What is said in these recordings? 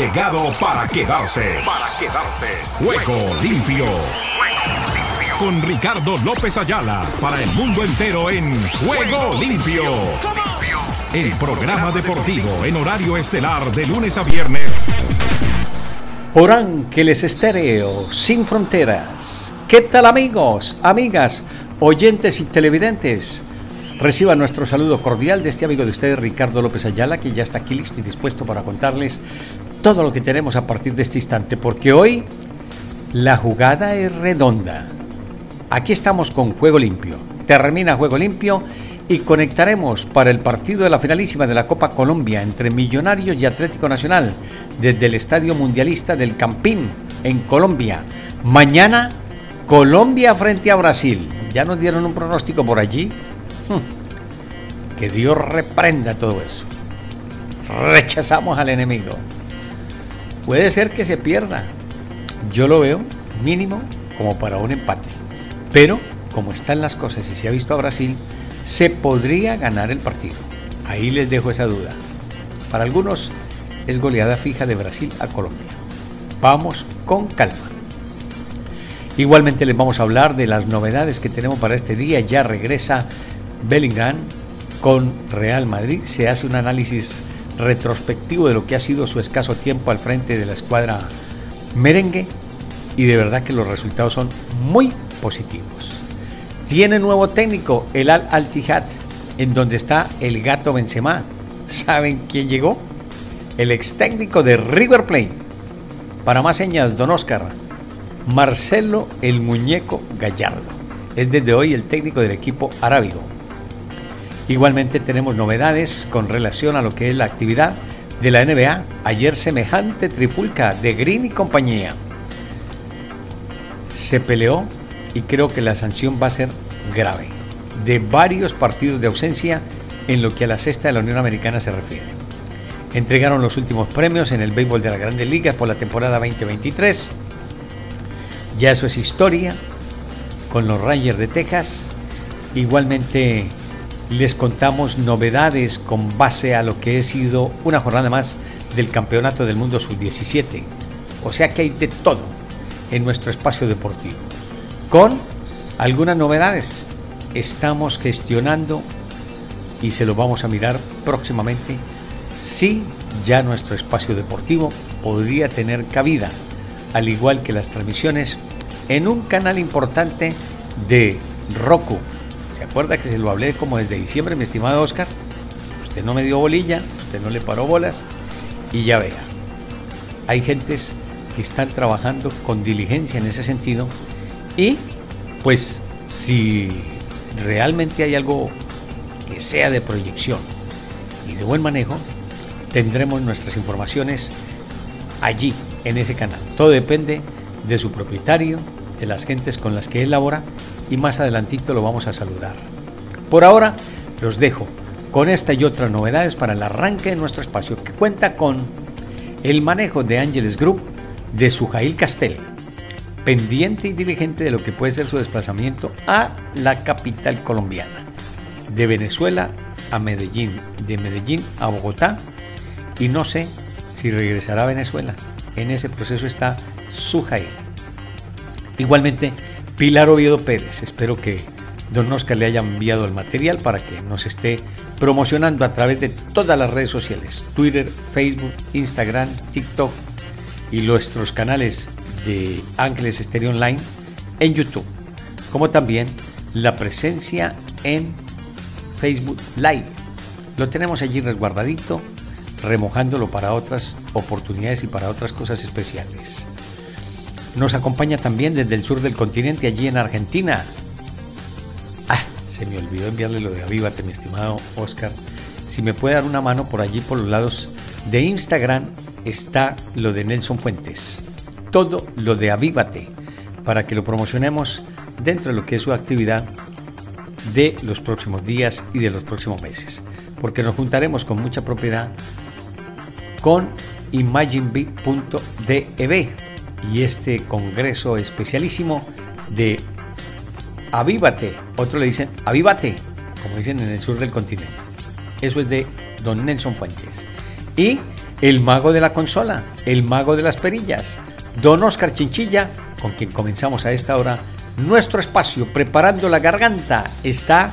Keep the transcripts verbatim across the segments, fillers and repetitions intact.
llegado para quedarse. Para quedarse. Juego limpio. Con Ricardo López Ayala para el mundo entero en Juego Limpio. El programa deportivo en horario estelar de lunes a viernes. Por Ángeles Estéreo, sin fronteras. ¿Qué tal amigos, amigas, oyentes y televidentes? Reciban nuestro saludo cordial de este amigo de ustedes, Ricardo López Ayala, que ya está aquí listo y dispuesto para contarles todo lo que tenemos a partir de este instante. Porque hoy la jugada es redonda. Aquí estamos con Juego Limpio. Termina Juego Limpio y conectaremos para el partido de la finalísima de la Copa Colombia entre Millonarios y Atlético Nacional desde el Estadio Mundialista del Campín en Colombia. Mañana, Colombia frente a Brasil. Ya nos dieron un pronóstico por allí. Que Dios reprenda todo eso. Rechazamos al enemigo. Puede ser que se pierda. Yo lo veo mínimo como para un empate. Pero, como están las cosas y se ha visto a Brasil, se podría ganar el partido. Ahí les dejo esa duda. Para algunos es goleada fija de Brasil a Colombia. Vamos con calma. Igualmente les vamos a hablar de las novedades que tenemos para este día. Ya regresa Bellingham con Real Madrid. Se hace un análisis retrospectivo de lo que ha sido su escaso tiempo al frente de la escuadra merengue. Y de verdad que los resultados son muy positivos. Tiene nuevo técnico, el Al-Ittihad, en donde está el gato Benzema. ¿Saben quién llegó? El ex técnico de River Plate. Para más señas, don Oscar Marcelo el Muñeco Gallardo es desde hoy el técnico del equipo arábigo. Igualmente tenemos novedades con relación a lo que es la actividad de la N B A. Ayer semejante trifulca de Green y compañía. Se peleó y creo que la sanción va a ser grave, de varios partidos de ausencia en lo que a la cesta de la Unión Americana se refiere. Entregaron los últimos premios en el béisbol de las Grandes Ligas por la temporada veinte veintitrés. Ya eso es historia con los Rangers de Texas. Igualmente les contamos novedades con base a lo que ha sido una jornada más del Campeonato del Mundo sub diecisiete. O sea que hay de todo en nuestro espacio deportivo. Con algunas novedades estamos gestionando y se lo vamos a mirar próximamente si ya nuestro espacio deportivo podría tener cabida, al igual que las transmisiones en un canal importante de Roku. ¿Se acuerda que se lo hablé como desde diciembre, mi estimado Oscar? Usted no me dio bolilla, usted no le paró bolas y ya vea. Hay gentes que están trabajando con diligencia en ese sentido y pues si realmente hay algo que sea de proyección y de buen manejo, tendremos nuestras informaciones allí, en ese canal. Todo depende de su propietario, de las gentes con las que elabora y más adelantito lo vamos a saludar. Por ahora los dejo con esta y otras novedades para el arranque de nuestro espacio que cuenta con el manejo de Ángeles Group de Sujail Castel, pendiente y diligente de lo que puede ser su desplazamiento a la capital colombiana, de Venezuela a Medellín, de Medellín a Bogotá y no sé si regresará a Venezuela. En ese proceso está Sujail. Igualmente, Pilar Oviedo Pérez. Espero que don Oscar le haya enviado el material para que nos esté promocionando a través de todas las redes sociales: Twitter, Facebook, Instagram, TikTok y nuestros canales de Ángeles Estéreo Online en YouTube, como también la presencia en Facebook Live. Lo tenemos allí resguardadito, remojándolo para otras oportunidades y para otras cosas especiales. Nos acompaña también desde el sur del continente, allí en Argentina. Ah, se me olvidó enviarle lo de Avívate, mi estimado Oscar. Si me puede dar una mano por allí, por los lados de Instagram, está lo de Nelson Fuentes. Todo lo de Avívate, para que lo promocionemos dentro de lo que es su actividad de los próximos días y de los próximos meses. Porque nos juntaremos con mucha propiedad con imagineb punto d e b y este congreso especialísimo de Avívate. Otro le dicen Avívate, como dicen en el sur del continente. Eso es de don Nelson Fuentes. Y el mago de la consola, el mago de las perillas, don Oscar Chinchilla, con quien comenzamos a esta hora nuestro espacio preparando la garganta. Está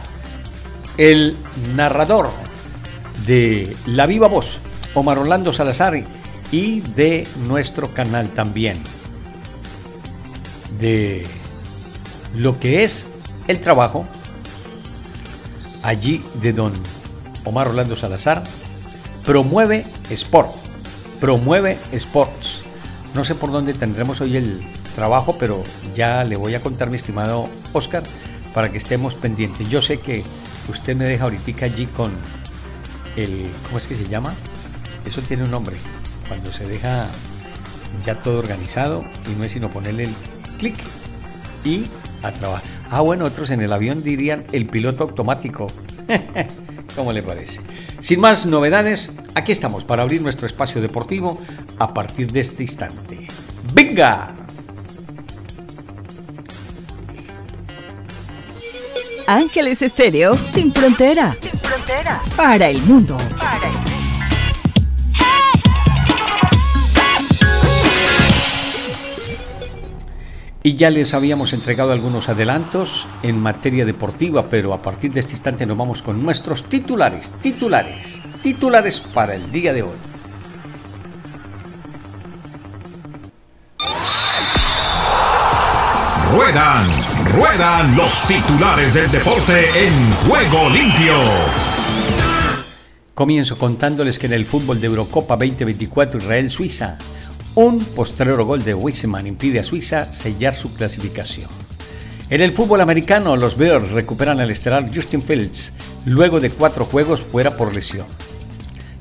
el narrador de La Viva Voz, Omar Orlando Salazar, y de nuestro canal también, de lo que es el trabajo allí de don Omar Orlando Salazar. Promueve Sport, promueve Sports. No sé por dónde tendremos hoy el trabajo, pero ya le voy a contar, mi estimado Oscar, para que estemos pendientes. Yo sé que usted me deja ahorita allí con el... ¿Cómo es que se llama? Eso tiene un nombre. Cuando se deja ya todo organizado y no es sino ponerle el clic y a trabajar. Ah, bueno, otros en el avión dirían el piloto automático. ¿Cómo le parece? Sin más novedades, aquí estamos para abrir nuestro espacio deportivo a partir de este instante. ¡Venga! Ángeles Estéreo sin frontera. Sin frontera. Para el mundo. Para el mundo. Y ya les habíamos entregado algunos adelantos en materia deportiva, pero a partir de este instante nos vamos con nuestros titulares, titulares, titulares para el día de hoy. Ruedan, ruedan los titulares del deporte en Juego Limpio. Comienzo contándoles que en el fútbol de Eurocopa veinte veinticuatro Israel-Suiza, un posterior gol de Wiseman impide a Suiza sellar su clasificación. En el fútbol americano, los Bears recuperan al estelar Justin Fields luego de cuatro juegos fuera por lesión.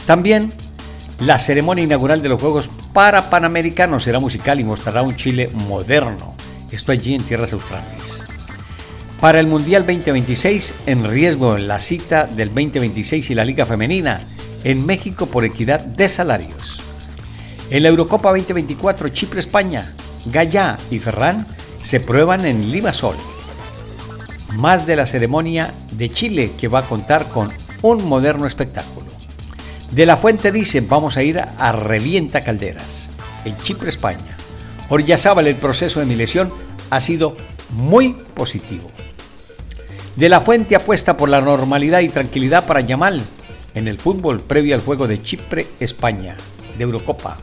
También, la ceremonia inaugural de los Juegos Parapanamericanos será musical y mostrará un Chile moderno. Esto allí en tierras australes. Para el Mundial veinte veintiséis, en riesgo la cita del veinte veintiséis y la Liga Femenina en México por equidad de salarios. En la Eurocopa veinte veinticuatro, Chipre-España, Gallá y Ferrán se prueban en Limasol. Más de la ceremonia de Chile, que va a contar con un moderno espectáculo. De la Fuente dice: vamos a ir a revienta calderas en Chipre-España. Oryazábal: el proceso de mi lesión ha sido muy positivo. De la Fuente apuesta por la normalidad y tranquilidad para Yamal en el fútbol previo al juego de Chipre-España de Eurocopa.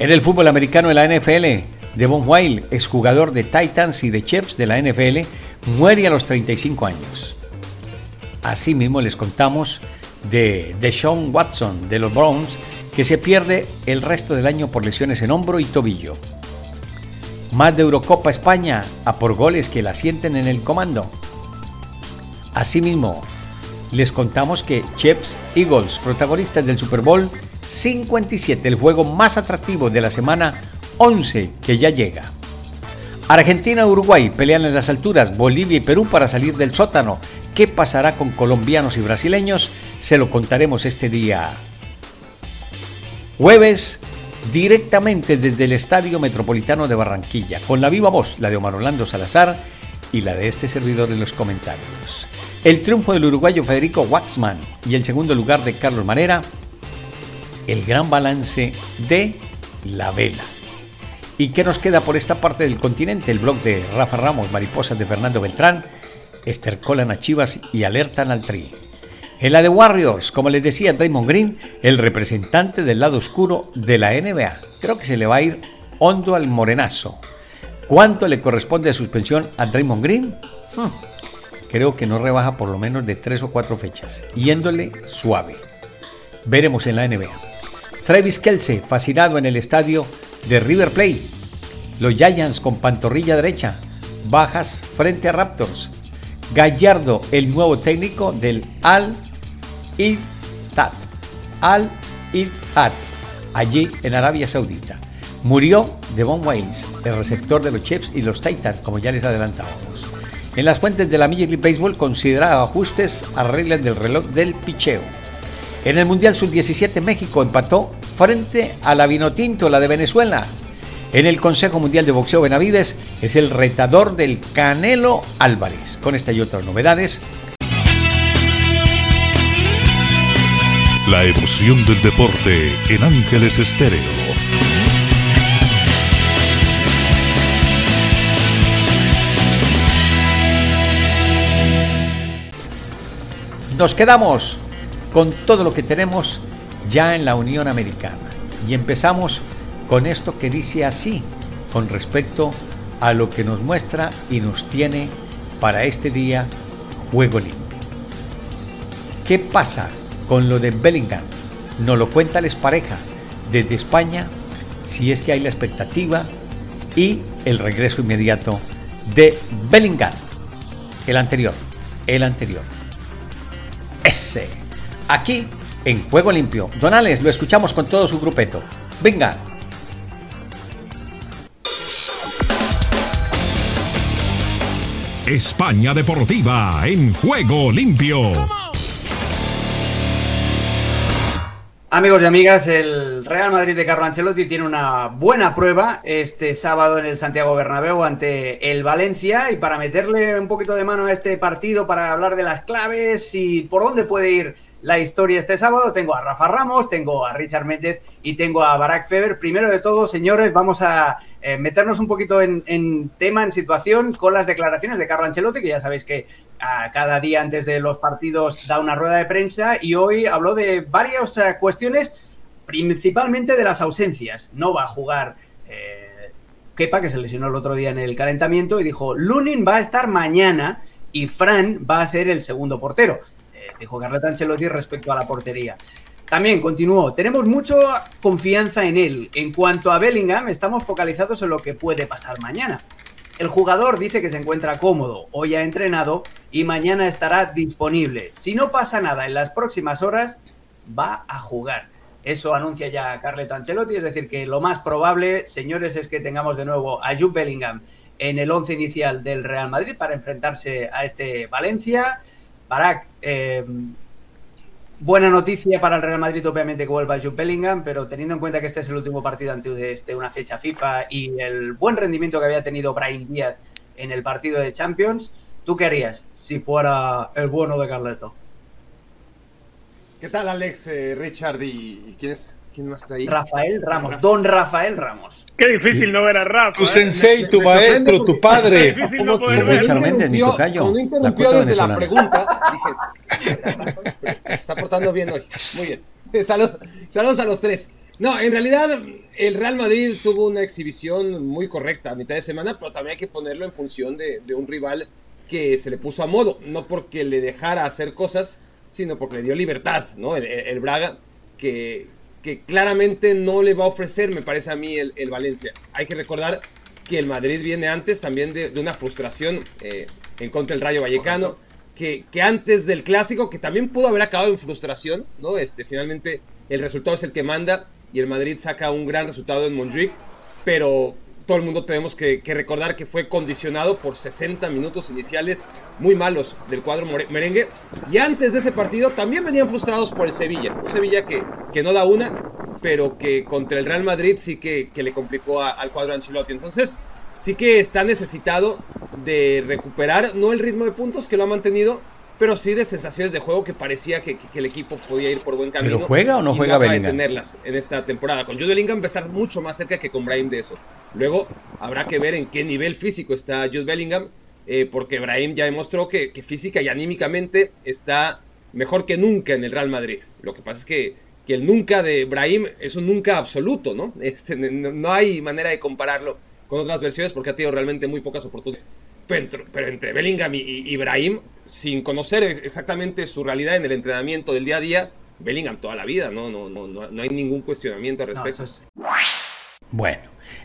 En el fútbol americano de la N F L, Devon Wild, exjugador de Titans y de Chiefs de la N F L, muere a los treinta y cinco años. Asimismo, les contamos de Deshaun Watson de los Browns, que se pierde el resto del año por lesiones en hombro y tobillo. Más de Eurocopa España, a por goles que la sienten en el comando. Asimismo, les contamos que Chiefs Eagles, protagonistas del Super Bowl cincuenta y siete, el juego más atractivo de la semana once, que ya llega. Argentina-Uruguay pelean en las alturas. Bolivia y Perú para salir del sótano. ¿Qué pasará con colombianos y brasileños? Se lo contaremos este día jueves, directamente desde el Estadio Metropolitano de Barranquilla, con la viva voz, la de Omar Orlando Salazar y la de este servidor en los comentarios. El triunfo del uruguayo Federico Waxman y el segundo lugar de Carlos Manera. El gran balance de la vela. ¿Y qué nos queda por esta parte del continente? El blog de Rafa Ramos, mariposas de Fernando Beltrán, estercolan a Chivas y alertan al Tri. En la de Warriors, como les decía, Draymond Green, el representante del lado oscuro de la N B A. Creo que se le va a ir hondo al morenazo. ¿Cuánto le corresponde de suspensión a Draymond Green? Hmm. Creo que no rebaja por lo menos de tres o cuatro fechas, yéndole suave. Veremos en la N B A. Travis Kelce, fascinado en el estadio de River Plate. Los Giants con pantorrilla derecha, bajas frente a Raptors. Gallardo, el nuevo técnico del Al-Ittihad. Al-Ittihad, allí en Arabia Saudita. Murió Devon Waynes, el receptor de los Chiefs y los Titans, como ya les adelantábamos. En las fuentes de la Major League Baseball, considerado ajustes a reglas del reloj del picheo. En el Mundial sub diecisiete, México empató frente a la Vinotinto, la de Venezuela. En el Consejo Mundial de Boxeo, Benavides es el retador del Canelo Álvarez. Con esta y otras novedades. La emoción del deporte en Ángeles Estéreo. Nos quedamos con todo lo que tenemos ya en la Unión Americana. Y empezamos con esto que dice así, con respecto a lo que nos muestra y nos tiene para este día Juego Limpio. ¿Qué pasa con lo de Bellingham? Nos lo cuenta la expareja desde España, si es que hay la expectativa, y el regreso inmediato de Bellingham. El anterior, el anterior. Ese. Aquí, en Juego Limpio. Donales, lo escuchamos con todo su grupeto. Venga. España Deportiva en Juego Limpio. Amigos y amigas, el Real Madrid de Carlo Ancelotti tiene una buena prueba este sábado en el Santiago Bernabéu ante el Valencia, y para meterle un poquito de mano a este partido, para hablar de las claves y por dónde puede ir la historia este sábado, tengo a Rafa Ramos, tengo a Richard Méndez y tengo a Barak Feber. Primero de todo, señores, vamos a eh, meternos un poquito en, en tema, en situación, con las declaraciones de Carlo Ancelotti, que ya sabéis que a, cada día antes de los partidos da una rueda de prensa, y hoy habló de varias uh, cuestiones, principalmente de las ausencias. No va a jugar eh, Kepa, que se lesionó el otro día en el calentamiento, y dijo, Lunin va a estar mañana y Fran va a ser el segundo portero. Dijo Carlo Ancelotti respecto a la portería. También continuó, tenemos mucha confianza en él. En cuanto a Bellingham, estamos focalizados en lo que puede pasar mañana. El jugador dice que se encuentra cómodo, hoy ha entrenado y mañana estará disponible. Si no pasa nada en las próximas horas, va a jugar. Eso anuncia ya Carlo Ancelotti, es decir, que lo más probable, señores, es que tengamos de nuevo a Jude Bellingham en el once inicial del Real Madrid para enfrentarse a este Valencia. Barak, eh, buena noticia para el Real Madrid, obviamente, que vuelva Jude Bellingham, pero teniendo en cuenta que este es el último partido antes de este, una fecha FIFA, y el buen rendimiento que había tenido Brahim Díaz en el partido de Champions, ¿tú qué harías si fuera el bueno de Carleto? ¿Qué tal, Alex, eh, Richard y, y quién es, quién más está ahí? Rafael Ramos, Rafa. Don Rafael Ramos. Qué difícil no ver a Rafa. Tu sensei, tu maestro, porque... tu padre. Qué difícil no poder ver. Richard Méndez, mi tocayo. Cuando interrumpió desde la pregunta, dije, se está portando bien hoy. Muy bien. Salud, saludos a los tres. No, en realidad el Real Madrid tuvo una exhibición muy correcta a mitad de semana, pero también hay que ponerlo en función de, de un rival que se le puso a modo, no porque le dejara hacer cosas, sino porque le dio libertad, ¿no? El, el, el Braga, que, que claramente no le va a ofrecer, me parece a mí, el, el Valencia. Hay que recordar que el Madrid viene antes también de, de una frustración eh, en contra del Rayo Vallecano, que, que antes del Clásico, que también pudo haber acabado en frustración, ¿no? Este, finalmente el resultado es el que manda, y el Madrid saca un gran resultado en Montjuic, pero todo el mundo tenemos que, que recordar que fue condicionado por sesenta minutos iniciales muy malos del cuadro merengue, y antes de ese partido también venían frustrados por el Sevilla, un Sevilla que, que no da una, pero que contra el Real Madrid sí que, que le complicó a, al cuadro Ancelotti. Entonces sí que está necesitado de recuperar, no el ritmo de puntos que lo ha mantenido, pero sí de sensaciones de juego, que parecía que, que, que el equipo podía ir por buen camino. ¿Pero juega o no juega Bellingham? Y no acaba de tenerlas en esta temporada. Con Jude Bellingham va a estar mucho más cerca que con Brahim de eso. Luego habrá que ver en qué nivel físico está Jude Bellingham, eh, porque Brahim ya demostró que, que física y anímicamente está mejor que nunca en el Real Madrid. Lo que pasa es que, que el nunca de Brahim es un nunca absoluto, ¿no? Este, no, no hay manera de compararlo con otras versiones porque ha tenido realmente muy pocas oportunidades. Pero, pero entre Bellingham y, y Brahim, sin conocer exactamente su realidad en el entrenamiento del día a día, Bellingham toda la vida, no, no, no, no, no hay ningún cuestionamiento al respecto. No, es... Bueno,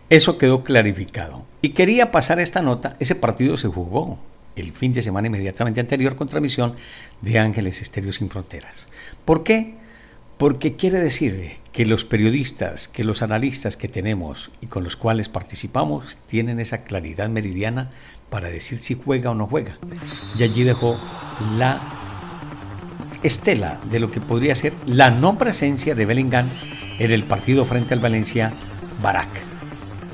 eso quedó clarificado. Y quería pasar esta nota, ese partido se jugó el fin de semana inmediatamente anterior con transmisión de Ángeles Estéreo Sin Fronteras. ¿Por qué? Porque quiere decir que los periodistas, que los analistas que tenemos y con los cuales participamos tienen esa claridad meridiana para decir si juega o no juega. Y allí dejó la estela de lo que podría ser la no presencia de Bellingham en el partido frente al Valencia, Barak.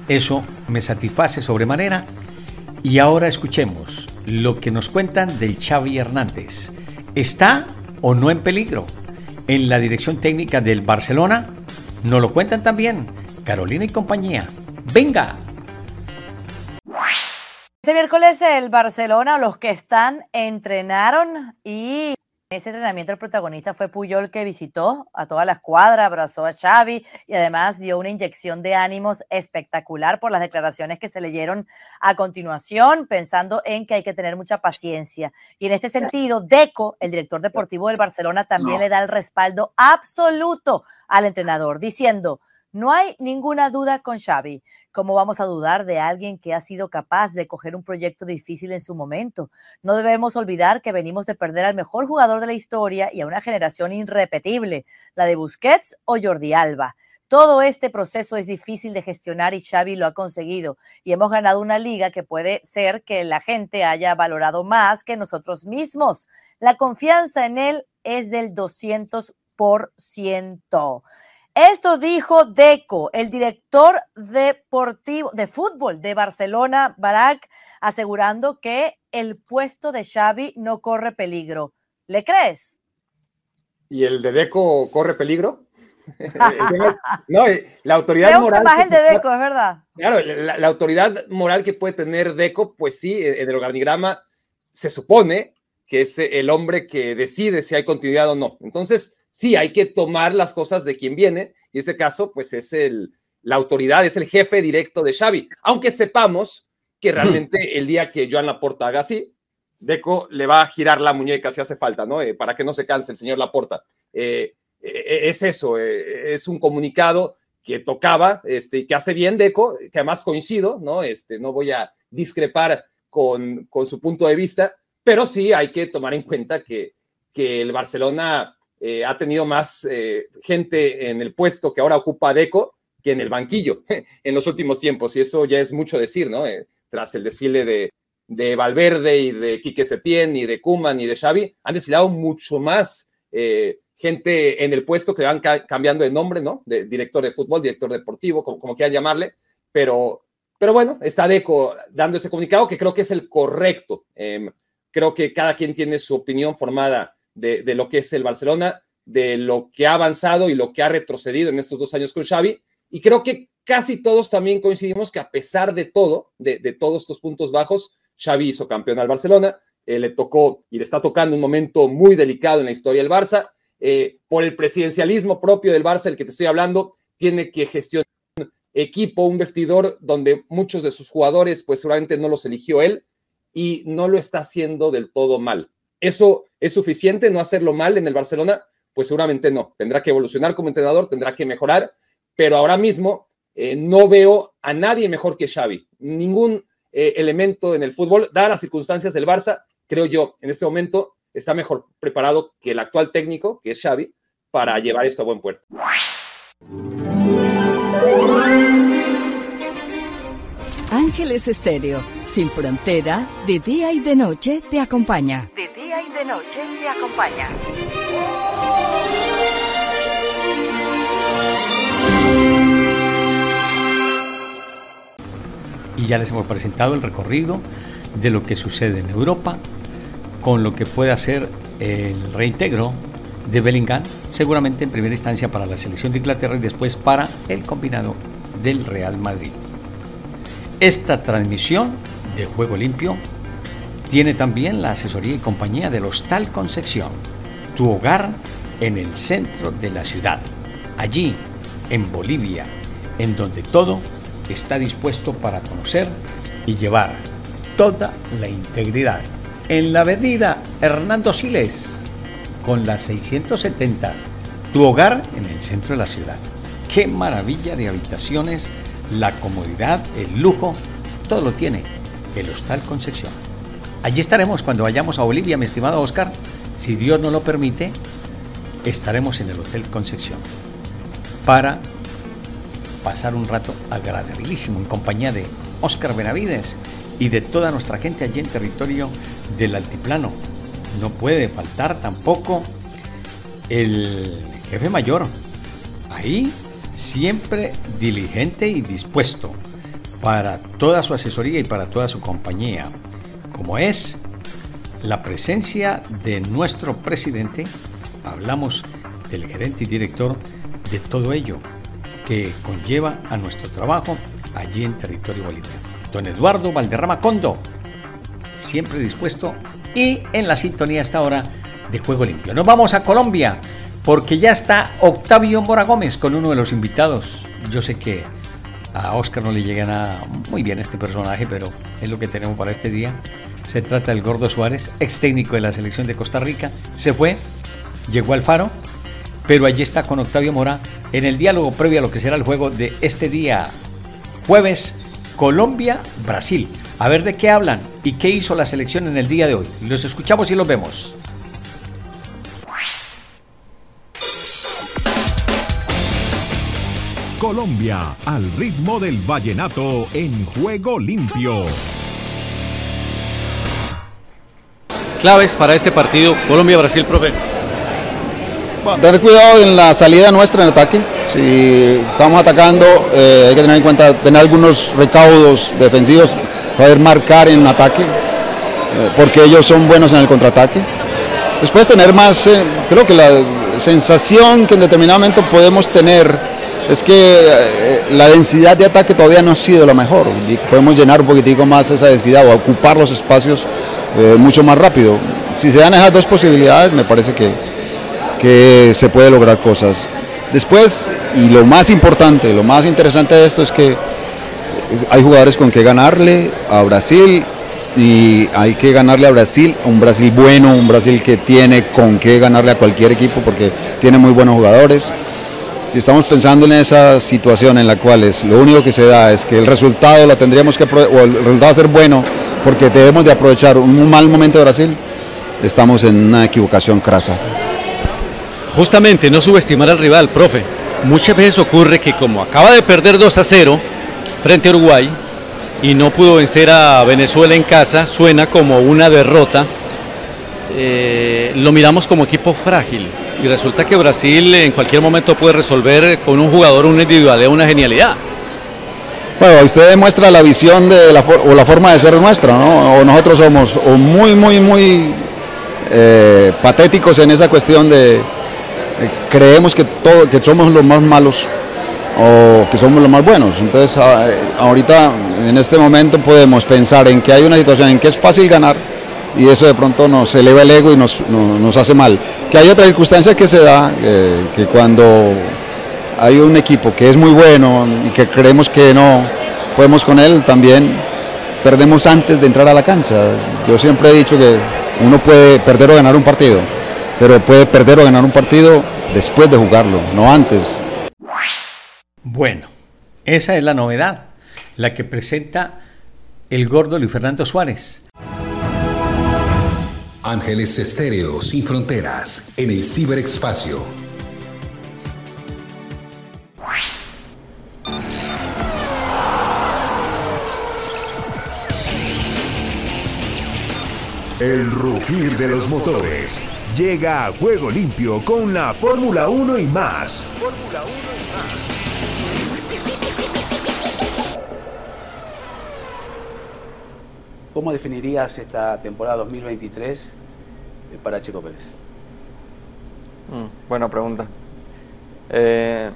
Eso me satisface sobremanera. Y ahora escuchemos lo que nos cuentan del Xavi Hernández. ¿Está o no en peligro? en la dirección técnica del Barcelona, nos lo cuentan también Carolina y compañía. ¡Venga! Este miércoles el Barcelona, los que están, entrenaron, y en ese entrenamiento el protagonista fue Puyol, que visitó a toda la escuadra, abrazó a Xavi y además dio una inyección de ánimos espectacular por las declaraciones que se leyeron a continuación, pensando en que hay que tener mucha paciencia. Y en este sentido, Deco, el director deportivo del Barcelona, también no. le da el respaldo absoluto al entrenador, diciendo: no hay ninguna duda con Xavi. ¿Cómo vamos a dudar de alguien que ha sido capaz de coger un proyecto difícil en su momento? No debemos olvidar que venimos de perder al mejor jugador de la historia y a una generación irrepetible, la de Busquets o Jordi Alba. Todo este proceso es difícil de gestionar y Xavi lo ha conseguido, y hemos ganado una liga que puede ser que la gente haya valorado más que nosotros mismos. La confianza en él es del doscientos por ciento. Esto dijo Deco, el director deportivo de fútbol de Barcelona, Barak, asegurando que el puesto de Xavi no corre peligro. ¿Le crees? ¿Y el de Deco corre peligro? No, la autoridad moral. Más el de Deco, es verdad. Claro, la, la autoridad moral que puede tener Deco, pues sí, en el organigrama se supone que es el hombre que decide si hay continuidad o no. Entonces, sí, hay que tomar las cosas de quien viene, y en este caso, pues es el, la autoridad, es el jefe directo de Xavi, aunque sepamos que realmente mm. el día que Joan Laporta haga así, Deco le va a girar la muñeca si hace falta, ¿no? Eh, para que no se canse el señor Laporta. Eh, eh, es eso, eh, es un comunicado que tocaba, este, que hace bien Deco, que además coincido, ¿no? Este, no voy a discrepar con, con su punto de vista, pero sí hay que tomar en cuenta que, que el Barcelona... Eh, ha tenido más eh, gente en el puesto que ahora ocupa Deco que en el banquillo en los últimos tiempos, y eso ya es mucho decir, ¿no? Eh, tras el desfile de, de Valverde y de Quique Setién y de Koeman y de Xavi, han desfilado mucho más eh, gente en el puesto que van ca- cambiando de nombre, ¿no? De director de fútbol, director deportivo, como, como quieran llamarle, pero, pero bueno, está Deco dando ese comunicado que creo que es el correcto. Eh, creo que cada quien tiene su opinión formada De, de lo que es el Barcelona, de lo que ha avanzado y lo que ha retrocedido en estos dos años con Xavi, y creo que casi todos también coincidimos que a pesar de todo, de, de todos estos puntos bajos, Xavi hizo campeón al Barcelona, eh, le tocó y le está tocando un momento muy delicado en la historia del Barça, eh, por el presidencialismo propio del Barça, el que te estoy hablando, tiene que gestionar un equipo, un vestidor donde muchos de sus jugadores pues seguramente no los eligió él, y no lo está haciendo del todo mal. ¿Eso es suficiente? ¿No hacerlo mal en el Barcelona? Pues seguramente no. Tendrá que evolucionar como entrenador, tendrá que mejorar, pero ahora mismo eh, no veo a nadie mejor que Xavi. Ningún eh, elemento en el fútbol, dadas las circunstancias del Barça, creo yo, en este momento está mejor preparado que el actual técnico, que es Xavi, para llevar esto a buen puerto. Ángeles Estéreo, sin frontera, de día y de noche te acompaña. De día y de noche te acompaña. Y ya les hemos presentado el recorrido de lo que sucede en Europa, con lo que puede hacer el reintegro de Bellingham, seguramente en primera instancia para la selección de Inglaterra y después para el combinado del Real Madrid. Esta transmisión de Juego Limpio tiene también la asesoría y compañía del Hostal Concepción, tu hogar en el centro de la ciudad, allí en Bolivia, en donde todo está dispuesto para conocer y llevar toda la integridad. En la avenida Hernando Siles, con la seiscientos setenta, tu hogar en el centro de la ciudad. ¡Qué maravilla de habitaciones! La comodidad, el lujo, todo lo tiene el Hostal Concepción. Allí estaremos cuando vayamos a Bolivia, mi estimado Oscar. Si Dios nos lo permite, estaremos en el Hotel Concepción para pasar un rato agradabilísimo en compañía de Oscar Benavides y de toda nuestra gente allí en territorio del altiplano. No puede faltar tampoco el jefe mayor. Ahí siempre diligente y dispuesto para toda su asesoría y para toda su compañía, como es la presencia de nuestro presidente. Hablamos del gerente y director de todo ello que conlleva a nuestro trabajo allí en territorio boliviano. Don Eduardo Valderrama Condo, siempre dispuesto y en la sintonía hasta ahora de Juego Limpio. Nos vamos a Colombia porque ya está Octavio Mora Gómez con uno de los invitados. Yo sé que a Oscar no le llega nada muy bien este personaje, pero es lo que tenemos para este día. Se trata del Gordo Suárez, ex técnico de la selección de Costa Rica. Se fue, llegó al Faro, pero allí está con Octavio Mora en el diálogo previo a lo que será el juego de este día jueves, Colombia-Brasil. A ver de qué hablan y qué hizo la selección en el día de hoy. Los escuchamos y los vemos. Colombia, al ritmo del vallenato en Juego Limpio. Claves para este partido Colombia-Brasil, profe. Bueno, tener cuidado en la salida nuestra en ataque. Si estamos atacando, eh, hay que tener en cuenta tener algunos recaudos defensivos, poder marcar en ataque, eh, porque ellos son buenos en el contraataque. Después tener más, eh, creo que la sensación que en determinado momento podemos tener es que eh, la densidad de ataque todavía no ha sido la mejor y podemos llenar un poquitico más esa densidad o ocupar los espacios eh, mucho más rápido. Si se dan esas dos posibilidades, me parece que, que se puede lograr cosas. Después, y lo más importante, lo más interesante de esto es que hay jugadores con que ganarle a Brasil y hay que ganarle a Brasil, un Brasil bueno, un Brasil que tiene con que ganarle a cualquier equipo porque tiene muy buenos jugadores. Si estamos pensando en esa situación en la cual es, lo único que se da es que el resultado lo tendríamos que, o el resultado va a ser bueno porque debemos de aprovechar un mal momento de Brasil, estamos en una equivocación crasa. Justamente, no subestimar al rival, profe. Muchas veces ocurre que como acaba de perder dos a cero frente a Uruguay y no pudo vencer a Venezuela en casa, suena como una derrota. Eh, lo miramos como equipo frágil y resulta que Brasil en cualquier momento puede resolver con un jugador, una individualidad, una genialidad. Bueno, usted demuestra la visión de la, o la forma de ser nuestra, ¿no? O nosotros somos o muy, muy, muy eh, patéticos en esa cuestión de eh, creemos que, todo, que somos los más malos o que somos los más buenos. Entonces a, ahorita en este momento podemos pensar en que hay una situación en que es fácil ganar y eso de pronto nos eleva el ego y nos, nos, nos hace mal. Que hay otra circunstancia que se da, eh, que cuando hay un equipo que es muy bueno y que creemos que no podemos con él, también perdemos antes de entrar a la cancha. Yo siempre he dicho que uno puede perder o ganar un partido, pero puede perder o ganar un partido después de jugarlo, no antes. Bueno, esa es la novedad, la que presenta el Gordo Luis Fernando Suárez. Ángeles Estéreo sin fronteras en el ciberespacio. El rugir de los motores llega a Juego Limpio con la Fórmula uno y más. Fórmula uno y más. ¿Cómo definirías esta temporada dos mil veintitrés para Checo Pérez? Mm, buena pregunta. Eh,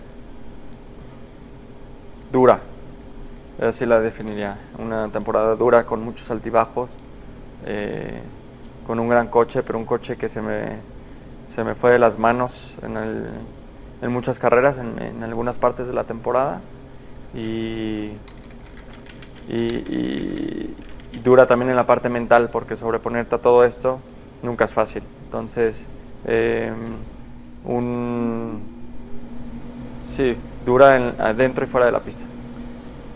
dura, así la definiría. Una temporada dura con muchos altibajos, eh, con un gran coche, pero un coche que se me, se me fue de las manos en, el, en muchas carreras, en, en algunas partes de la temporada. Y... y, y dura también en la parte mental, porque sobreponerte a todo esto nunca es fácil. Entonces, eh, un sí, dura en, adentro y fuera de la pista.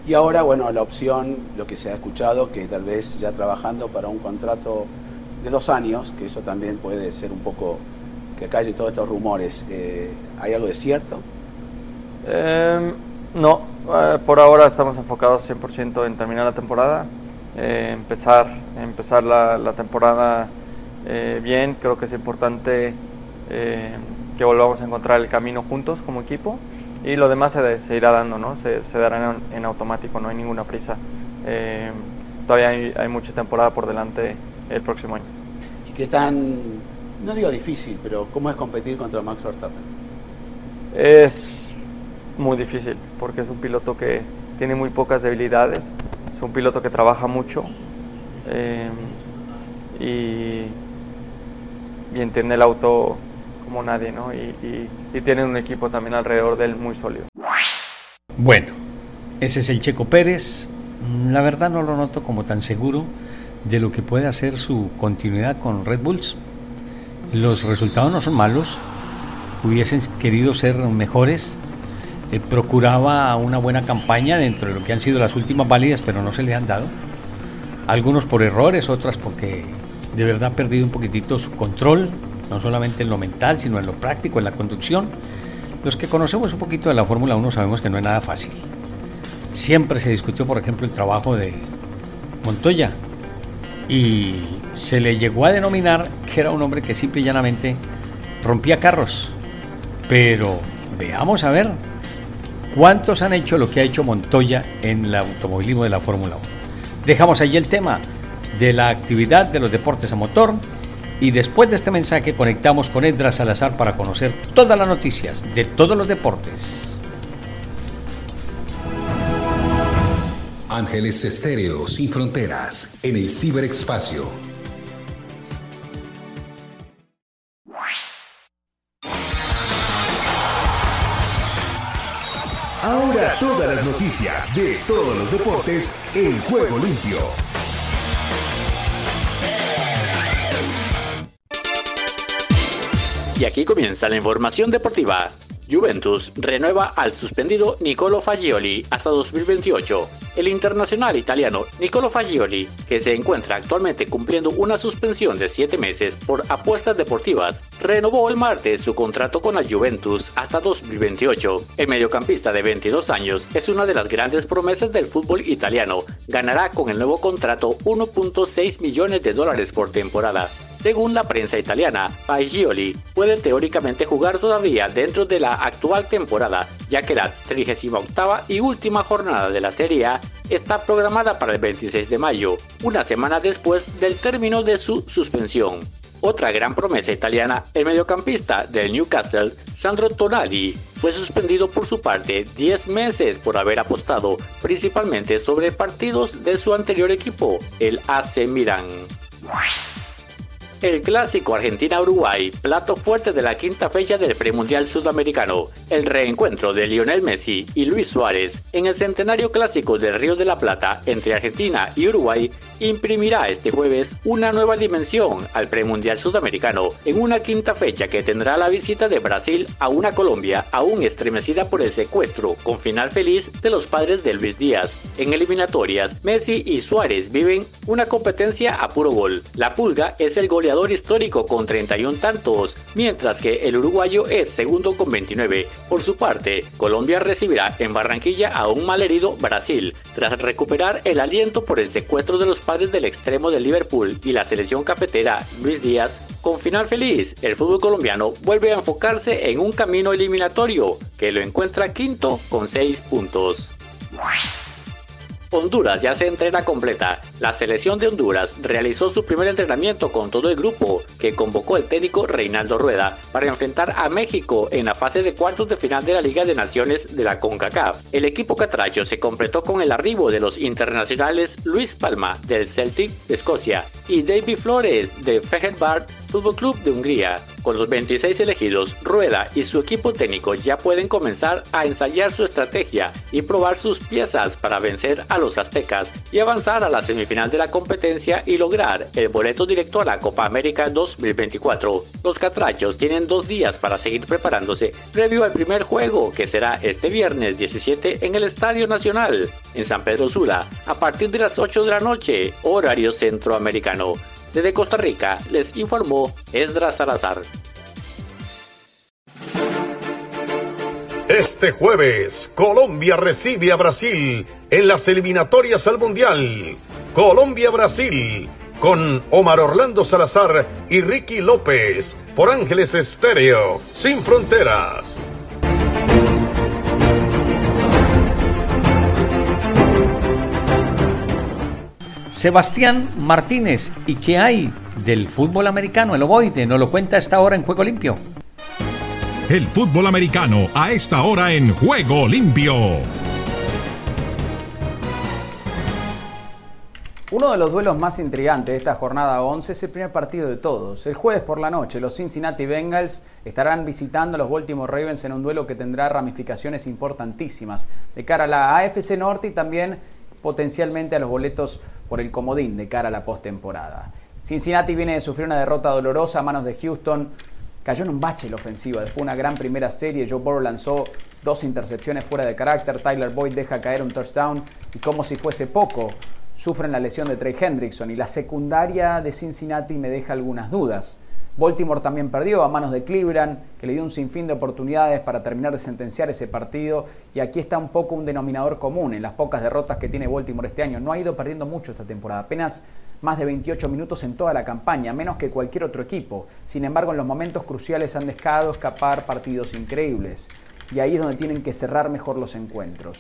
Y ahora, bueno, la opción, lo que se ha escuchado, que tal vez ya trabajando para un contrato de dos años, que eso también puede ser un poco que calle todos estos rumores. Eh, ¿Hay algo de cierto? Eh, no, eh, por ahora estamos enfocados cien por ciento en terminar la temporada. Eh, empezar empezar la, la temporada eh, bien. Creo que es importante eh, que volvamos a encontrar el camino juntos como equipo y lo demás se, de, se irá dando, ¿no? Se, se dará en, en automático, no hay ninguna prisa. Eh, todavía hay, hay mucha temporada por delante el próximo año. ¿Y qué tan, no digo difícil, pero cómo es competir contra Max Verstappen? Es muy difícil porque es un piloto que tiene muy pocas debilidades, es un piloto que trabaja mucho eh, y, y entiende el auto como nadie, ¿no? Y, y, y tiene un equipo también alrededor de él muy sólido. Bueno, ese es el Checo Pérez. La verdad no lo noto como tan seguro de lo que puede hacer su continuidad con Red Bulls. Los resultados no son malos, hubiesen querido ser mejores, eh, procuraba una buena campaña dentro de lo que han sido las últimas válidas, pero no se les han dado, algunos por errores, otras porque de verdad han perdido un poquitito su control, no solamente en lo mental, sino en lo práctico, en la conducción. Los que conocemos un poquito de la Fórmula uno sabemos que no es nada fácil. Siempre se discutió, por ejemplo, el trabajo de Montoya, y se le llegó a denominar que era un hombre que simple y llanamente rompía carros. Pero veamos a ver cuántos han hecho lo que ha hecho Montoya en el automovilismo de la Fórmula uno. Dejamos ahí el tema de la actividad de los deportes a motor, y después de este mensaje conectamos con Edra Salazar para conocer todas las noticias de todos los deportes. Ángeles Estéreo sin fronteras en el ciberespacio. Ahora todas las noticias de todos los deportes en Juego Limpio. Y aquí comienza la información deportiva. Juventus renueva al suspendido Niccolò Fagioli hasta dos mil veintiocho. El internacional italiano Niccolò Fagioli, que se encuentra actualmente cumpliendo una suspensión de siete meses por apuestas deportivas, renovó el martes su contrato con la Juventus hasta dos mil veintiocho. El mediocampista de veintidós años es una de las grandes promesas del fútbol italiano. Ganará con el nuevo contrato uno punto seis millones de dólares por temporada. Según la prensa italiana, Fagioli puede teóricamente jugar todavía dentro de la actual temporada, ya que la trigésima octava y última jornada de la Serie A está programada para el veintiséis de mayo, una semana después del término de su suspensión. Otra gran promesa italiana, el mediocampista del Newcastle, Sandro Tonali, fue suspendido por su parte diez meses por haber apostado principalmente sobre partidos de su anterior equipo, el A C Milan. El clásico Argentina-Uruguay, plato fuerte de la quinta fecha del premundial sudamericano. El reencuentro de Lionel Messi y Luis Suárez en el centenario clásico del Río de la Plata entre Argentina y Uruguay imprimirá este jueves una nueva dimensión al premundial sudamericano en una quinta fecha que tendrá la visita de Brasil a una Colombia aún estremecida por el secuestro con final feliz de los padres de Luis Díaz. En eliminatorias, Messi y Suárez viven una competencia a puro gol. La Pulga es el goleador histórico con treinta y un tantos, mientras que el uruguayo es segundo con veintinueve. Por su parte, Colombia recibirá en Barranquilla a un malherido Brasil, tras recuperar el aliento por el secuestro de los padres del extremo de Liverpool y la selección cafetera Luis Díaz. Con final feliz, el fútbol colombiano vuelve a enfocarse en un camino eliminatorio que lo encuentra quinto con seis puntos. Honduras ya se entrena completa. La selección de Honduras realizó su primer entrenamiento con todo el grupo que convocó el técnico Reinaldo Rueda para enfrentar a México en la fase de cuartos de final de la Liga de Naciones de la CONCACAF. El equipo catracho se completó con el arribo de los internacionales Luis Palma del Celtic de Escocia y David Flores del Fenerbahce Fútbol Club de Hungría. Con los veintiséis elegidos, Rueda y su equipo técnico ya pueden comenzar a ensayar su estrategia y probar sus piezas para vencer a los aztecas y avanzar a la semifinal de la competencia y lograr el boleto directo a la Copa América dos mil veinticuatro. Los catrachos tienen dos días para seguir preparándose previo al primer juego, que será este viernes diecisiete en el Estadio Nacional, en San Pedro Sula, a partir de las ocho de la noche, horario centroamericano. Desde Costa Rica les informó Esdras Salazar. Este jueves, Colombia recibe a Brasil en las eliminatorias al Mundial. Colombia-Brasil, con Omar Orlando Salazar y Ricky López, por Ángeles Estéreo, sin fronteras. Sebastián Martínez, ¿y qué hay del fútbol americano? El ovoide nos lo cuenta a esta hora en Juego Limpio. el fútbol americano a esta hora en Juego Limpio. Uno de los duelos más intrigantes de esta jornada once es el primer partido de todos. El jueves por la noche, los Cincinnati Bengals estarán visitando a los Baltimore Ravens en un duelo que tendrá ramificaciones importantísimas de cara a la A F C Norte y también potencialmente a los boletos por el comodín de cara a la postemporada. Cincinnati viene de sufrir una derrota dolorosa a manos de Houston. Cayó en un bache la ofensiva después de una gran primera serie. Joe Burrow lanzó dos intercepciones fuera de carácter. Tyler Boyd deja caer un touchdown y, como si fuese poco, sufren la lesión de Trey Hendrickson y la secundaria de Cincinnati me deja algunas dudas. Baltimore también perdió a manos de Cleveland, que le dio un sinfín de oportunidades para terminar de sentenciar ese partido, y aquí está un poco un denominador común en las pocas derrotas que tiene Baltimore este año. No ha ido perdiendo mucho esta temporada, apenas más de veintiocho minutos en toda la campaña, menos que cualquier otro equipo. Sin embargo, en los momentos cruciales han dejado escapar partidos increíbles, y ahí es donde tienen que cerrar mejor los encuentros.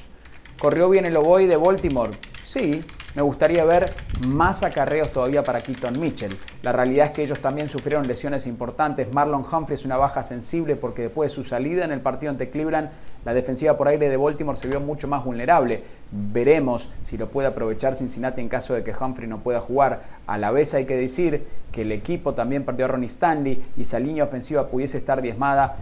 ¿Corrió bien el ovoide de Baltimore? Sí, me gustaría ver más acarreos todavía para Keaton Mitchell. La realidad es que ellos también sufrieron lesiones importantes. Marlon Humphrey es una baja sensible porque después de su salida en el partido ante Cleveland, la defensiva por aire de Baltimore se vio mucho más vulnerable. Veremos si lo puede aprovechar Cincinnati en caso de que Humphrey no pueda jugar. A la vez hay que decir que el equipo también perdió a Ronnie Stanley y esa línea ofensiva pudiese estar diezmada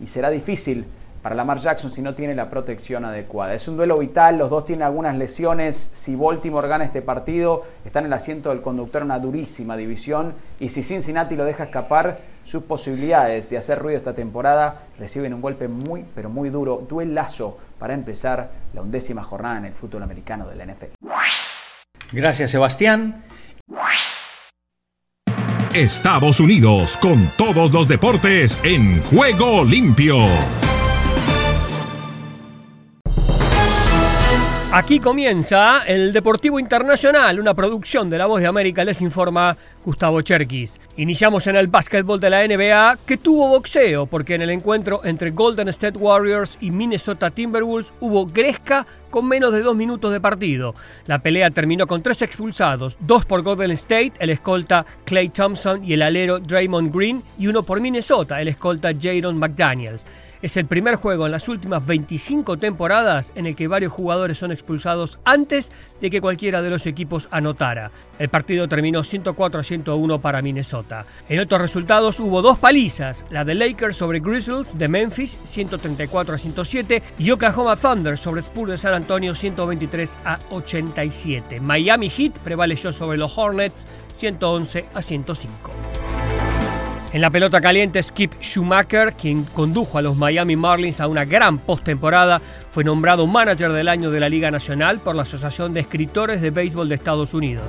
y será difícil para Lamar Jackson si no tiene la protección adecuada. Es un duelo vital, los dos tienen algunas lesiones. Si Baltimore gana este partido, está en el asiento del conductor en una durísima división, y si Cincinnati lo deja escapar, sus posibilidades de hacer ruido esta temporada reciben un golpe muy, pero muy duro. Duelazo para empezar la undécima jornada en el fútbol americano de la N F L. Gracias, Sebastián. Estados Unidos con todos los deportes en Juego Limpio. Aquí comienza el Deportivo Internacional, una producción de La Voz de América, les informa Gustavo Cherkis. Iniciamos en el básquetbol de la N B A, que tuvo boxeo, porque en el encuentro entre Golden State Warriors y Minnesota Timberwolves hubo gresca con menos de dos minutos de partido. La pelea terminó con tres expulsados, dos por Golden State, el escolta Klay Thompson y el alero Draymond Green, y uno por Minnesota, el escolta Jaden McDaniels. Es el primer juego en las últimas veinticinco temporadas en el que varios jugadores son expulsados antes de que cualquiera de los equipos anotara. El partido terminó ciento cuatro a ciento uno para Minnesota. En otros resultados hubo dos palizas, la de Lakers sobre Grizzlies de Memphis ciento treinta y cuatro a ciento siete y Oklahoma Thunder sobre Spurs de San Antonio ciento veintitrés a ochenta y siete. Miami Heat prevaleció sobre los Hornets ciento once a ciento cinco. En la pelota caliente, Skip Schumacher, quien condujo a los Miami Marlins a una gran postemporada, fue nombrado manager del año de la Liga Nacional por la Asociación de Escritores de Béisbol de Estados Unidos.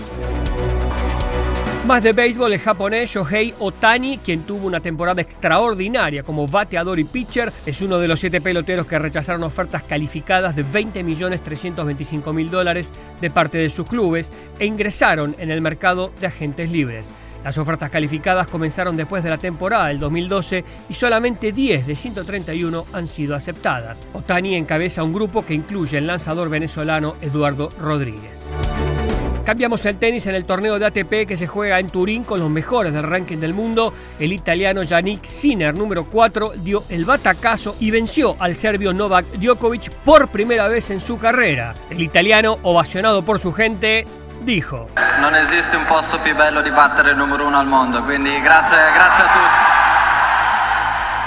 Más de béisbol, el japonés Shohei Ohtani, quien tuvo una temporada extraordinaria como bateador y pitcher, es uno de los siete peloteros que rechazaron ofertas calificadas de veinte millones trescientos veinticinco mil dólares de parte de sus clubes e ingresaron en el mercado de agentes libres. Las ofertas calificadas comenzaron después de la temporada del dos mil doce y solamente diez de ciento treinta y uno han sido aceptadas. Ohtani encabeza un grupo que incluye el lanzador venezolano Eduardo Rodríguez. Cambiamos el tenis en el torneo de A T P que se juega en Turín con los mejores del ranking del mundo. El italiano Yannick Sinner, número cuatro, dio el batacazo y venció al serbio Novak Djokovic por primera vez en su carrera. El italiano, ovacionado por su gente, dijo: "Non esiste un posto più bello di battere il numero uno al mondo, quindi grazie, grazie a tutti".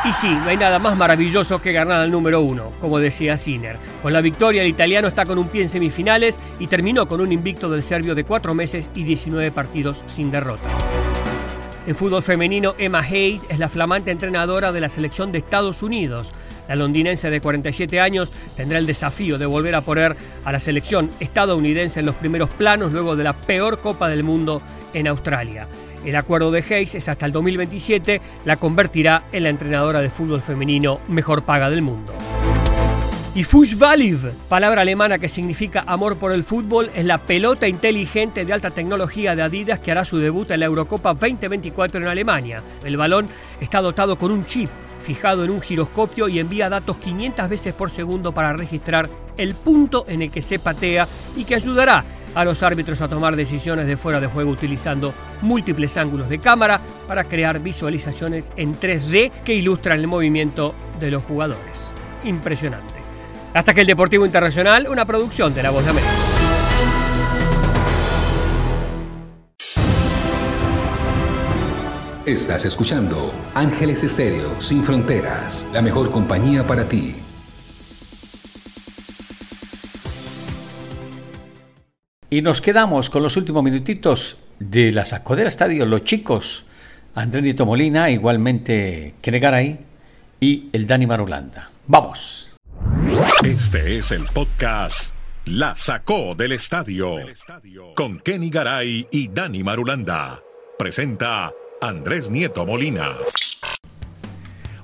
Y sí, no hay nada más maravilloso que ganar al número uno, como decía Sinner. Con la victoria, el italiano está con un pie en semifinales y terminó con un invicto del serbio de cuatro meses y diecinueve partidos sin derrotas. En fútbol femenino, Emma Hayes es la flamante entrenadora de la selección de Estados Unidos. La londinense de cuarenta y siete años tendrá el desafío de volver a poner a la selección estadounidense en los primeros planos luego de la peor Copa del Mundo en Australia. El acuerdo de Hayes es hasta el dos mil veintisiete, la convertirá en la entrenadora de fútbol femenino mejor paga del mundo. Y Fußballliebe, palabra alemana que significa amor por el fútbol, es la pelota inteligente de alta tecnología de Adidas que hará su debut en la Eurocopa veinte veinticuatro en Alemania. El balón está dotado con un chip fijado en un giroscopio y envía datos quinientas veces por segundo para registrar el punto en el que se patea y que ayudará a los árbitros a tomar decisiones de fuera de juego utilizando múltiples ángulos de cámara para crear visualizaciones en tres D que ilustran el movimiento de los jugadores. Impresionante. Hasta que el Deportivo Internacional, una producción de La Voz de América. Estás escuchando Ángeles Estéreo Sin Fronteras, la mejor compañía para ti. Y nos quedamos con los últimos minutitos de la sacó del estadio, los chicos. Andrés Nieto Molina, igualmente Kenegaray y el Dani Marulanda. ¡Vamos! Este es el podcast La Sacó del Estadio con Kenny Garay y Dani Marulanda. Presenta Andrés Nieto Molina.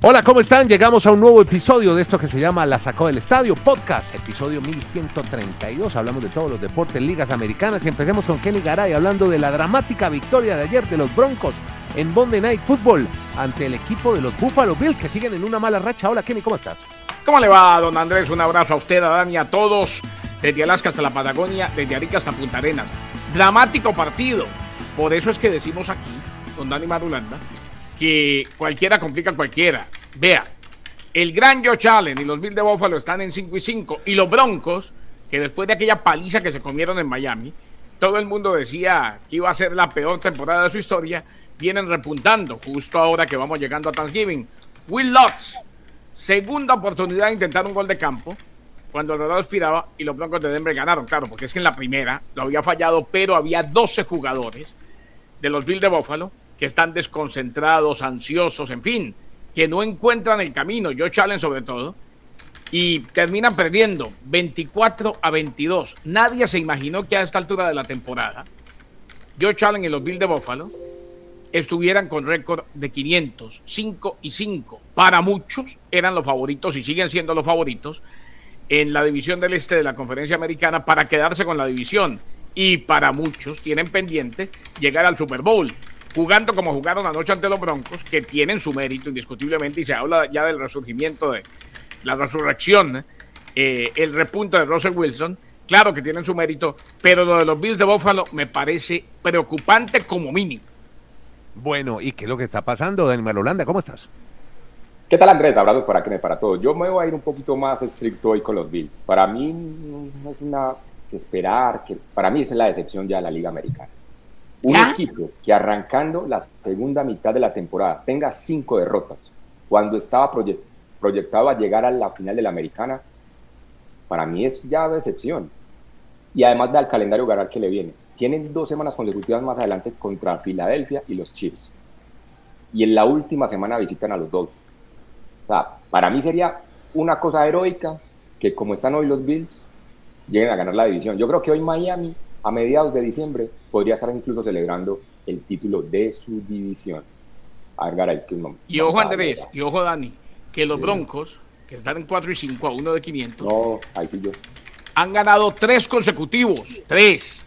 Hola, ¿cómo están? Llegamos a un nuevo episodio de esto que se llama La Sacó del Estadio Podcast, episodio mil ciento treinta y dos. Hablamos de todos los deportes, ligas americanas, y empecemos con Kenny Garay hablando de la dramática victoria de ayer de los Broncos en Monday Night Football ante el equipo de los Buffalo Bills, que siguen en una mala racha. Hola, Kenny, ¿cómo estás? ¿Cómo le va, don Andrés? Un abrazo a usted, a Dani, a todos, desde Alaska hasta la Patagonia, desde Arica hasta Punta Arenas. Dramático partido. Por eso es que decimos aquí, don Dani Marulanda, que cualquiera complica a cualquiera. Vea, el gran Josh Allen y los Bills de Buffalo están en cinco y cinco, y los Broncos, que después de aquella paliza que se comieron en Miami, todo el mundo decía que iba a ser la peor temporada de su historia, vienen repuntando, justo ahora que vamos llegando a Thanksgiving. Will Lutz, segunda oportunidad de intentar un gol de campo, cuando el reloj expiraba y los Broncos de Denver ganaron, claro, porque es que en la primera lo había fallado, pero había doce jugadores de los Bills de Buffalo que están desconcentrados, ansiosos, en fin, que no encuentran el camino, Josh Allen sobre todo, y terminan perdiendo veinticuatro a veintidós. Nadie se imaginó que a esta altura de la temporada Josh Allen y los Bills de Buffalo estuvieran con récord de quinientos, cinco y cinco. Para muchos eran los favoritos y siguen siendo los favoritos en la división del este de la Conferencia Americana para quedarse con la división, y para muchos tienen pendiente llegar al Super Bowl, jugando como jugaron anoche ante los Broncos, que tienen su mérito indiscutiblemente, y se habla ya del resurgimiento, de la resurrección, eh, el repunto de Russell Wilson. Claro que tienen su mérito, pero lo de los Bills de Buffalo me parece preocupante como mínimo. Bueno, ¿y qué es lo que está pasando, Dani Marulanda? ¿Cómo estás? ¿Qué tal, Andrés? Abrazos para Kenneth, para todos. Yo me voy a ir un poquito más estricto hoy con los Bills. Para mí no es nada que esperar, que para mí es la decepción ya de la Liga Americana. Un ¿Ya? equipo que arrancando la segunda mitad de la temporada tenga cinco derrotas, cuando estaba proye- proyectado a llegar a la final de la Americana, para mí es ya decepción. Y además del calendario ganar que le viene. Tienen dos semanas consecutivas más adelante contra Filadelfia y los Chiefs. Y en la última semana visitan a los Dolphins. O sea, para mí sería una cosa heroica que, como están hoy los Bills, lleguen a ganar la división. Yo creo que hoy Miami, a mediados de diciembre, podría estar incluso celebrando el título de su división. A ver, Garay, que no, y ojo, Andrés, y ojo, Dani, que los sí. Broncos, que están en cuatro y cinco a uno de quinientos, no, ahí sí yo. han ganado tres consecutivos. Tres.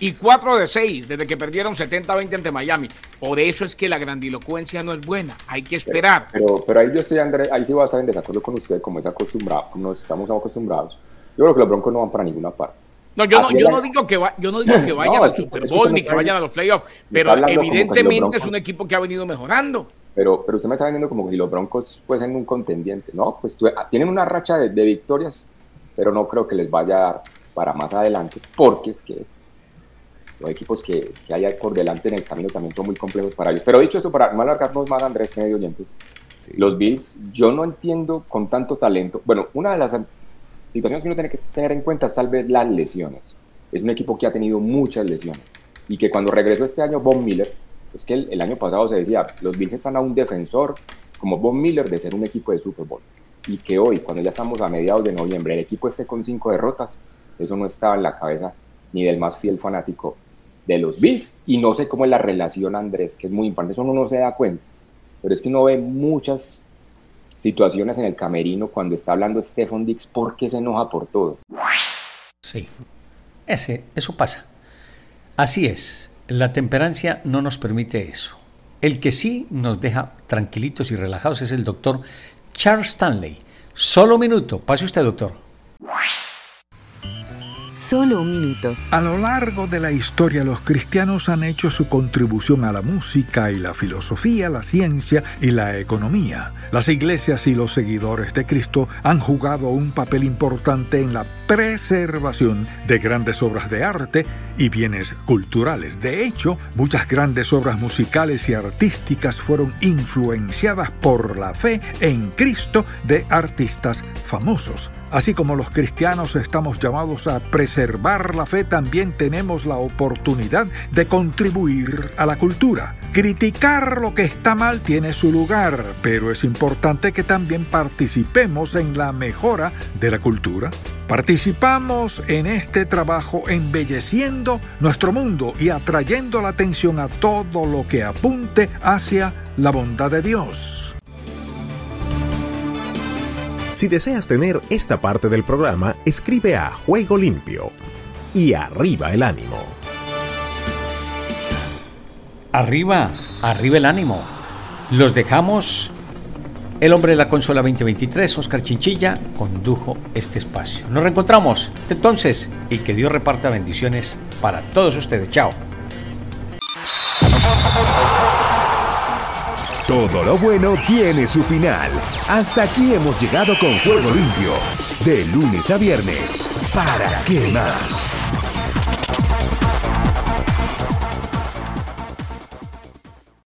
Y cuatro de seis, desde que perdieron setenta a veinte ante Miami. Por eso es que la grandilocuencia no es buena, hay que esperar. Pero, pero, pero ahí yo estoy, Andrés, ahí sí voy a estar en desacuerdo con usted, como es acostumbrado, como nos estamos acostumbrados. Yo creo que los Broncos no van para ninguna parte. No, yo, no, yo la... no digo que va, yo no digo que vayan no, al Super Bowl ni que vayan a los playoffs, pero evidentemente es un equipo que ha venido mejorando. Pero, pero usted me está vendiendo como que si los Broncos fuesen un contendiente, ¿no? Pues tú, tienen una racha de, de victorias, pero no creo que les vaya a dar para más adelante, porque es que los equipos que, que hay por delante en el camino también son muy complejos para ellos. Pero dicho eso, para no alargarnos más, Andrés, que me dio oyentes, sí. los Bills, yo no entiendo con tanto talento. Bueno, una de las situaciones que uno tiene que tener en cuenta es tal vez las lesiones. Es un equipo que ha tenido muchas lesiones. Y que cuando regresó este año Von Miller, es que el, el año pasado se decía, los Bills están a un defensor como Von Miller de ser un equipo de Super Bowl. Y que hoy, cuando ya estamos a mediados de noviembre, el equipo esté con cinco derrotas, eso no estaba en la cabeza ni del más fiel fanático de los Bills, y no sé cómo es la relación, Andrés, que es muy importante, eso uno no se da cuenta, pero es que uno ve muchas situaciones en el camerino cuando está hablando Stephon Diggs, porque se enoja por todo. Sí, ese, eso pasa. Así es, la temperancia no nos permite eso. El que sí nos deja tranquilitos y relajados es el doctor Charles Stanley. Solo un minuto, pase usted, doctor. solo un minuto. A lo largo de la historia, los cristianos han hecho su contribución a la música y la filosofía, la ciencia y la economía. Las iglesias y los seguidores de Cristo han jugado un papel importante en la preservación de grandes obras de arte y bienes culturales. De hecho, muchas grandes obras musicales y artísticas fueron influenciadas por la fe en Cristo de artistas famosos. Así como los cristianos estamos llamados a preservar la fe, también tenemos la oportunidad de contribuir a la cultura. Criticar lo que está mal tiene su lugar, pero es importante que también participemos en la mejora de la cultura. Participamos en este trabajo embelleciendo nuestro mundo y atrayendo la atención a todo lo que apunte hacia la bondad de Dios. Si deseas tener esta parte del programa, escribe a Juego Limpio. Y arriba el ánimo. Arriba, arriba el ánimo. Los dejamos. El hombre de la consola veinte veintitrés, Oscar Chinchilla, condujo este espacio. Nos reencontramos entonces y que Dios reparta bendiciones para todos ustedes. Chao. Todo lo bueno tiene su final. Hasta aquí hemos llegado con Juego Limpio. De lunes a viernes. ¿Para qué más?